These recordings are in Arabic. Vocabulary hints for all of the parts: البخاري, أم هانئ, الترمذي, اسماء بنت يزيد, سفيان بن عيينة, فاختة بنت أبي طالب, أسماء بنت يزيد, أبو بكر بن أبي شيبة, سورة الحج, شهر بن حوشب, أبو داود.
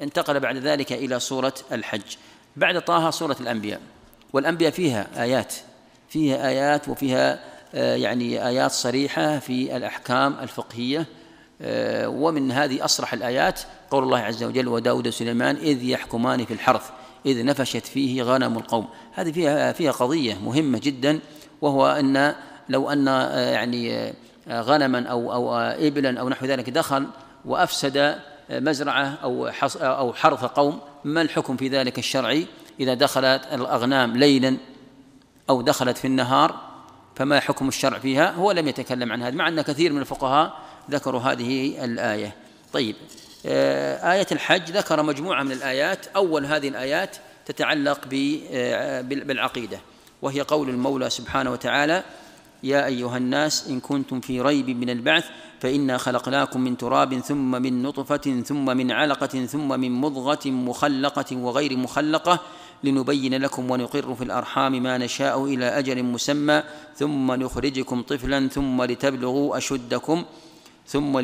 انتقل بعد ذلك إلى سورة الحج. بعد طه سورة الأنبياء، والأنبياء فيها آيات، فيها آيات، وفيها يعني آيات صريحة في الأحكام الفقهية، ومن هذه أصرح الآيات قول الله عز وجل: وداود وسليمان إذ يحكمان في الحرث إذ نفشت فيه غنم القوم. هذه فيها قضية مهمة جدا، وهو أن لو أن يعني غنما أو إبلا أو نحو ذلك دخل وأفسد مزرعة أو حرث قوم، ما الحكم في ذلك الشرعي؟ إذا دخلت الأغنام ليلا أو دخلت في النهار فما حكم الشرع فيها؟ هو لم يتكلم عن هذا، مع أن كثير من الفقهاء ذكروا هذه الآية. طيب، آية الحج ذكر مجموعة من الآيات. أول هذه الآيات تتعلق بالعقيدة، وهي قول المولى سبحانه وتعالى: يا أيها الناس إن كنتم في ريب من البعث فإنا خلقناكم من تراب ثم من نطفة ثم من علقة ثم من مضغة مخلقة وغير مخلقة لنبين لكم ونقر في الأرحام ما نشاء إلى أجل مسمى ثم نخرجكم طفلا ثم لتبلغوا أشدكم ثم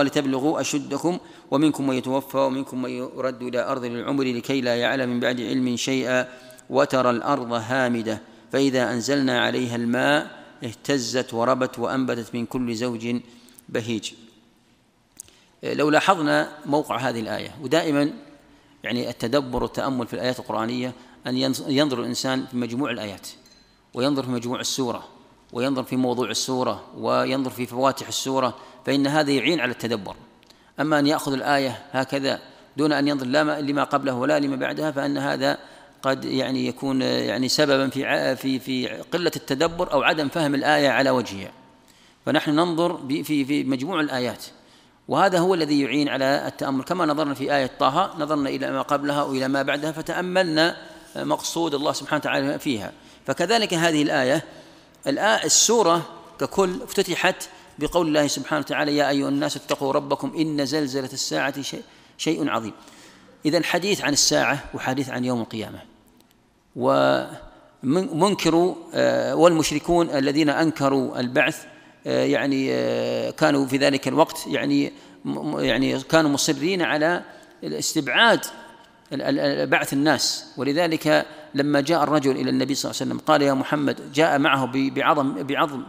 لتبلغوا أشدكم ومنكم من يتوفى ومنكم من يرد إلى أرض العمر لكي لا يعلم من بعد علم شيئا وترى الأرض هامدة فإذا أنزلنا عليها الماء اهتزت وربت وأنبتت من كل زوج بهيج. لو لاحظنا موقع هذه الآية، ودائما يعني التدبر والتأمل في الآيات القرآنية أن ينظر الإنسان في مجموع الآيات، وينظر في مجموع السورة، وينظر في موضوع السورة، وينظر في فواتح السورة، فإن هذا يعين على التدبر. أما أن يأخذ الآية هكذا دون أن ينظر لا لما قبله ولا لما بعدها، فإن هذا قد يعني يكون يعني سببا في قلة التدبر أو عدم فهم الآية على وجهها. فنحن ننظر في مجموع الآيات، وهذا هو الذي يعين على التأمل. كما نظرنا في آية طه، نظرنا إلى ما قبلها وإلى ما بعدها فتأملنا مقصود الله سبحانه وتعالى فيها. فكذلك هذه الآية، السورة ككل افتتحت بقول الله سبحانه وتعالى: يا أيها الناس اتقوا ربكم إن زلزلة الساعة شيء عظيم. إذن حديث عن الساعة وحديث عن يوم القيامة، ومنكروا والمشركون الذين أنكروا البعث يعني كانوا في ذلك الوقت يعني كانوا مصرين على الاستبعاد بعث الناس، ولذلك لما جاء الرجل إلى النبي صلى الله عليه وسلم قال: يا محمد، جاء معه بعظم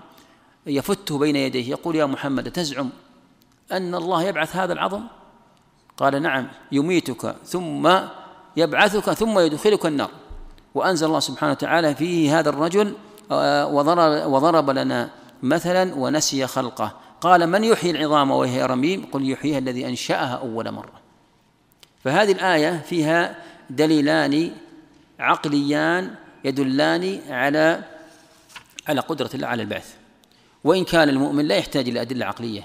يفته بين يديه، يقول: يا محمد، تزعم أن الله يبعث هذا العظم؟ قال: نعم، يميتك ثم يبعثك ثم يدخلك النار. وأنزل الله سبحانه وتعالى فيه هذا الرجل: وضرب لنا مثلا ونسي خلقه قال: من يحيي العظام وهي رميم؟ قل يحييها الذي أنشأها أول مرة. فهذه الآية فيها دليلان عقليان يدلان على قدرة الله على البعث، وإن كان المؤمن لا يحتاج إلى أدلة عقلية.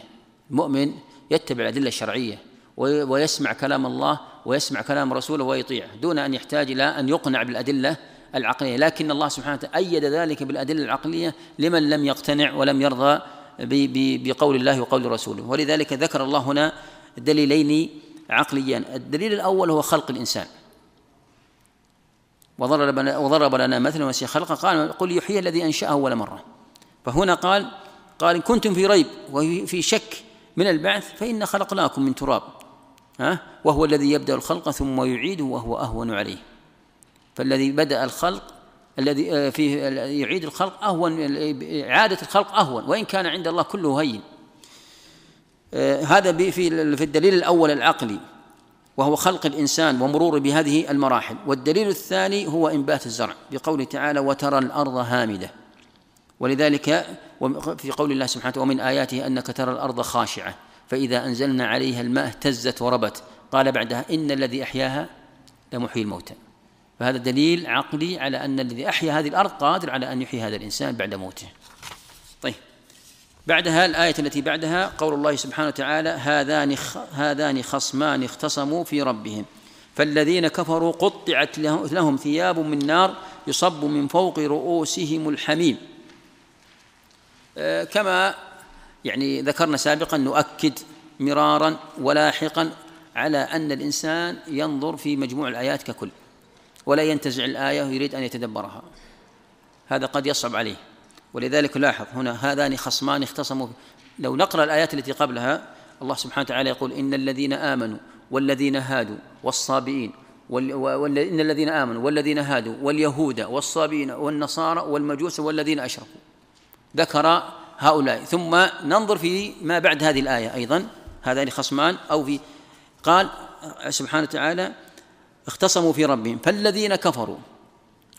المؤمن يتبع الأدلة الشرعية ويسمع كلام الله ويسمع كلام رسوله ويطيع، دون أن يحتاج إلى أن يقنع بالأدلة العقلية. لكن الله سبحانه وتعالى أيد ذلك بالأدلة العقلية لمن لم يقتنع ولم يرضى بقول الله وقول رسوله. ولذلك ذكر الله هنا دليلين عقليان. الدليل الأول هو خلق الإنسان: وضرب لنا مثلا ونسي خلقه قال: قل يحيي الذي أنشأه أول مرة. فهنا قال: إن كنتم في ريب وفي شك من البعث فإن خلقناكم من تراب، وهو الذي يبدأ الخلق ثم يعيده وهو أهون عليه. فالذي بدأ الخلق الذي فيه يعيد الخلق أهون، إعادة الخلق أهون، وإن كان عند الله كله هين. هذا في الدليل الأول العقلي، وهو خلق الإنسان ومرور بهذه المراحل. والدليل الثاني هو إنبات الزرع بقوله تعالى: وترى الأرض هامدة. ولذلك في قول الله سبحانه وتعالى: ومن آياته أنك ترى الأرض خاشعة فإذا أنزلنا عليها الماء اهتزت وربت. قال بعدها: إن الذي أحياها لمحيي الموتى. فهذا دليل عقلي على أن الذي أحيا هذه الأرض قادر على أن يحيي هذا الإنسان بعد موته. طيب، بعدها الآية التي بعدها قول الله سبحانه وتعالى: هذان خصمان اختصموا في ربهم فالذين كفروا قطعت لهم ثياب من نار يصب من فوق رؤوسهم الحميم. كما يعني ذكرنا سابقا، نؤكد مرارا ولاحقا على أن الإنسان ينظر في مجموع الآيات ككل، ولا ينتزع الآية ويريد أن يتدبرها، هذا قد يصعب عليه. ولذلك لاحظ هنا: هذان خصمان اختصموا. لو نقرأ الآيات التي قبلها، الله سبحانه وتعالى يقول: إن الذين آمنوا والذين هادوا والصابئين إن الذين آمنوا والذين هادوا واليهود والصابئين والنصارى والمجوس والذين أشركوا. ذكر هؤلاء. ثم ننظر في ما بعد هذه الآية أيضا، هذان خصمان أو في، قال سبحانه وتعالى اختصموا في ربهم فالذين كفروا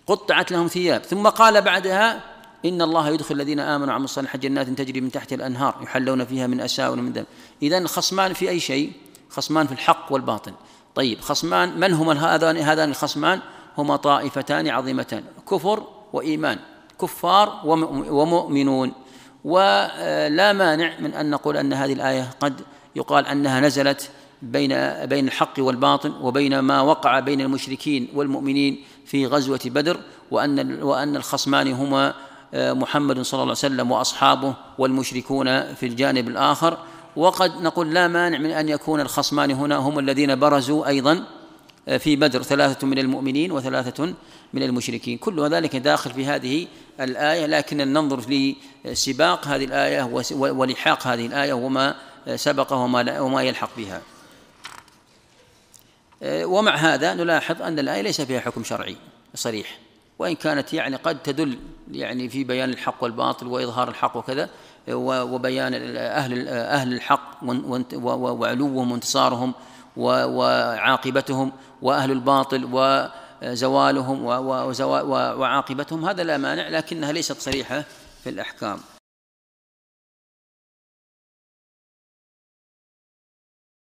قطعت لهم ثياب، ثم قال بعدها إن الله يدخل الذين آمنوا وعملوا الصالحات جنات تجري من تحت الأنهار يحلون فيها من أساور من ذهب. إذن خصمان في أي شيء؟ خصمان في الحق والباطل. طيب خصمان، من هما هذان الخصمان؟ هما طائفتان عظيمتان، كفر وإيمان، كفار ومؤمنون. ولا مانع من أن نقول أن هذه الآية قد يقال أنها نزلت بين الحق والباطل، وبين ما وقع بين المشركين والمؤمنين في غزوة بدر، وأن الخصمان هما محمد صلى الله عليه وسلم وأصحابه والمشركون في الجانب الآخر. وقد نقول لا مانع من أن يكون الخصمان هنا هم الذين برزوا أيضا في بدر، 3 من المؤمنين و3 من المشركين، كل ذلك داخل في هذه الآية. لكن ننظر لسباق هذه الآية ولحاق هذه الآية وما سبقه وما يلحق بها. ومع هذا نلاحظ أن الآية ليس فيها حكم شرعي صريح، وإن كانت يعني قد تدل يعني في بيان الحق والباطل وإظهار الحق وكذا، وبيان أهل الحق وعلوهم وانتصارهم وعاقبتهم، وأهل الباطل وزوالهم وعاقبتهم، هذا لا مانع، لكنها ليست صريحة في الأحكام.